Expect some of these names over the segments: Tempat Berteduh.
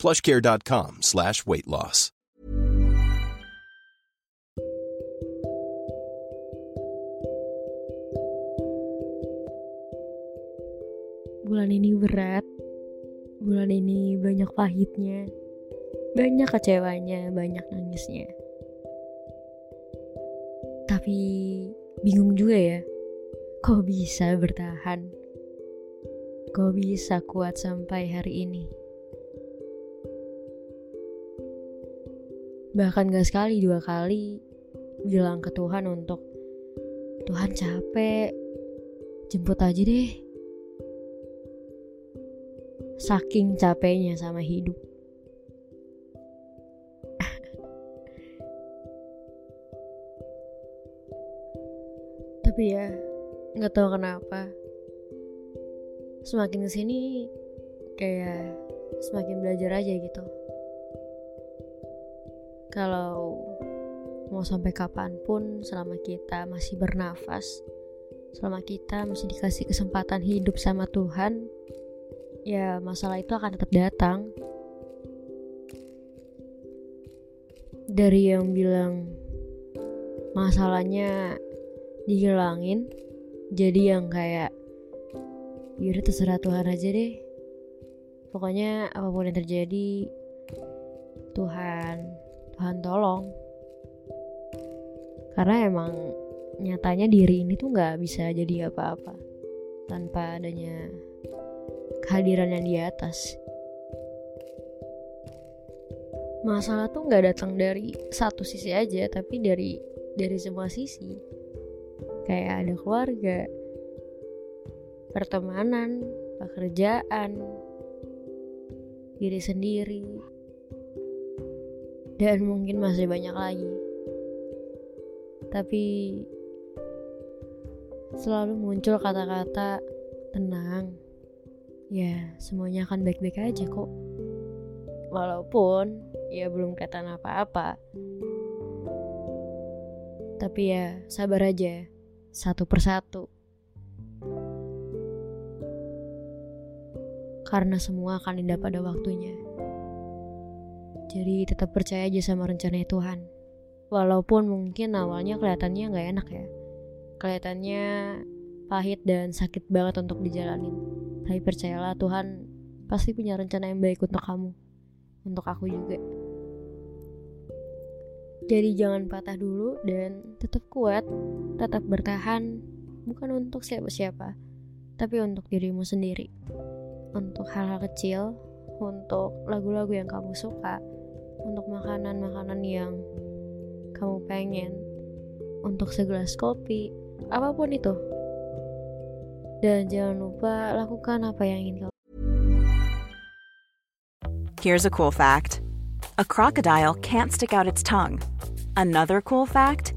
PlushCare.com/weight loss. Bulan ini berat, bulan ini banyak pahitnya, banyak kecewanya, banyak nangisnya. Tapi bingung juga ya, kok bisa bertahan? Kok bisa kuat sampai hari ini? Bahkan gak sekali, dua kali bilang ke Tuhan untuk, Tuhan capek, jemput aja deh. Saking capeknya sama hidup. Tapi ya, gak tahu kenapa, semakin kesini kayak semakin belajar aja gitu. Kalau mau sampai kapanpun, selama kita masih bernafas, selama kita masih dikasih kesempatan hidup sama Tuhan, ya masalah itu akan tetap datang. Dari yang bilang masalahnya dihilangin, jadi yang kayak yaudah terserah Tuhan aja deh, pokoknya apapun yang terjadi, Tuhan tolong. Karena emang nyatanya diri ini tuh gak bisa jadi apa-apa tanpa adanya kehadiran yang di atas. Masalah tuh gak datang dari satu sisi aja, tapi dari semua sisi. Kayak ada keluarga, pertemanan, pekerjaan, diri sendiri, dan mungkin masih banyak lagi. Tapi selalu muncul kata-kata tenang, ya semuanya akan baik-baik aja kok, walaupun ya belum kelihatan apa-apa. Tapi ya sabar aja, satu persatu, karena semua akan indah pada waktunya. Jadi tetap percaya aja sama rencananya Tuhan, walaupun mungkin awalnya kelihatannya gak enak ya, kelihatannya pahit dan sakit banget untuk dijalanin. Tapi percayalah, Tuhan pasti punya rencana yang baik untuk kamu, untuk aku juga. Jadi jangan patah dulu dan tetap kuat, tetap bertahan. Bukan untuk siapa-siapa, tapi untuk dirimu sendiri, untuk hal-hal kecil, untuk lagu-lagu yang kamu suka, untuk makanan-makanan yang kamu pengen, untuk segelas kopi, apapun itu. Dan jangan lupa lakukan apa yang ingin kamu. Here's a cool fact. A crocodile can't stick out its tongue. Another cool fact,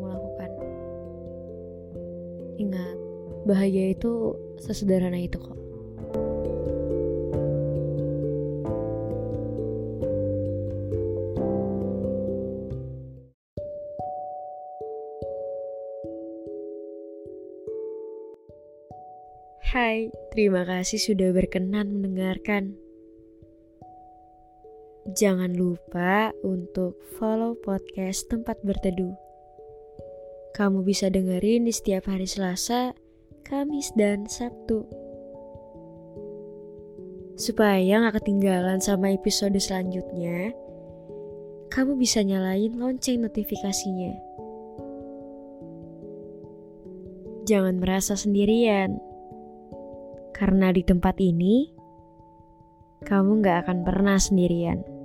Melakukan. Ingat, bahagia itu sesederhana itu kok. Hai, terima kasih sudah berkenan mendengarkan. Jangan lupa untuk follow podcast Tempat Berteduh. Kamu bisa dengerin di setiap hari Selasa, Kamis, dan Sabtu, supaya gak ketinggalan sama episode selanjutnya. Kamu bisa nyalain lonceng notifikasinya. jangan merasa sendirian. Karena di tempat ini, kamu gak akan pernah sendirian.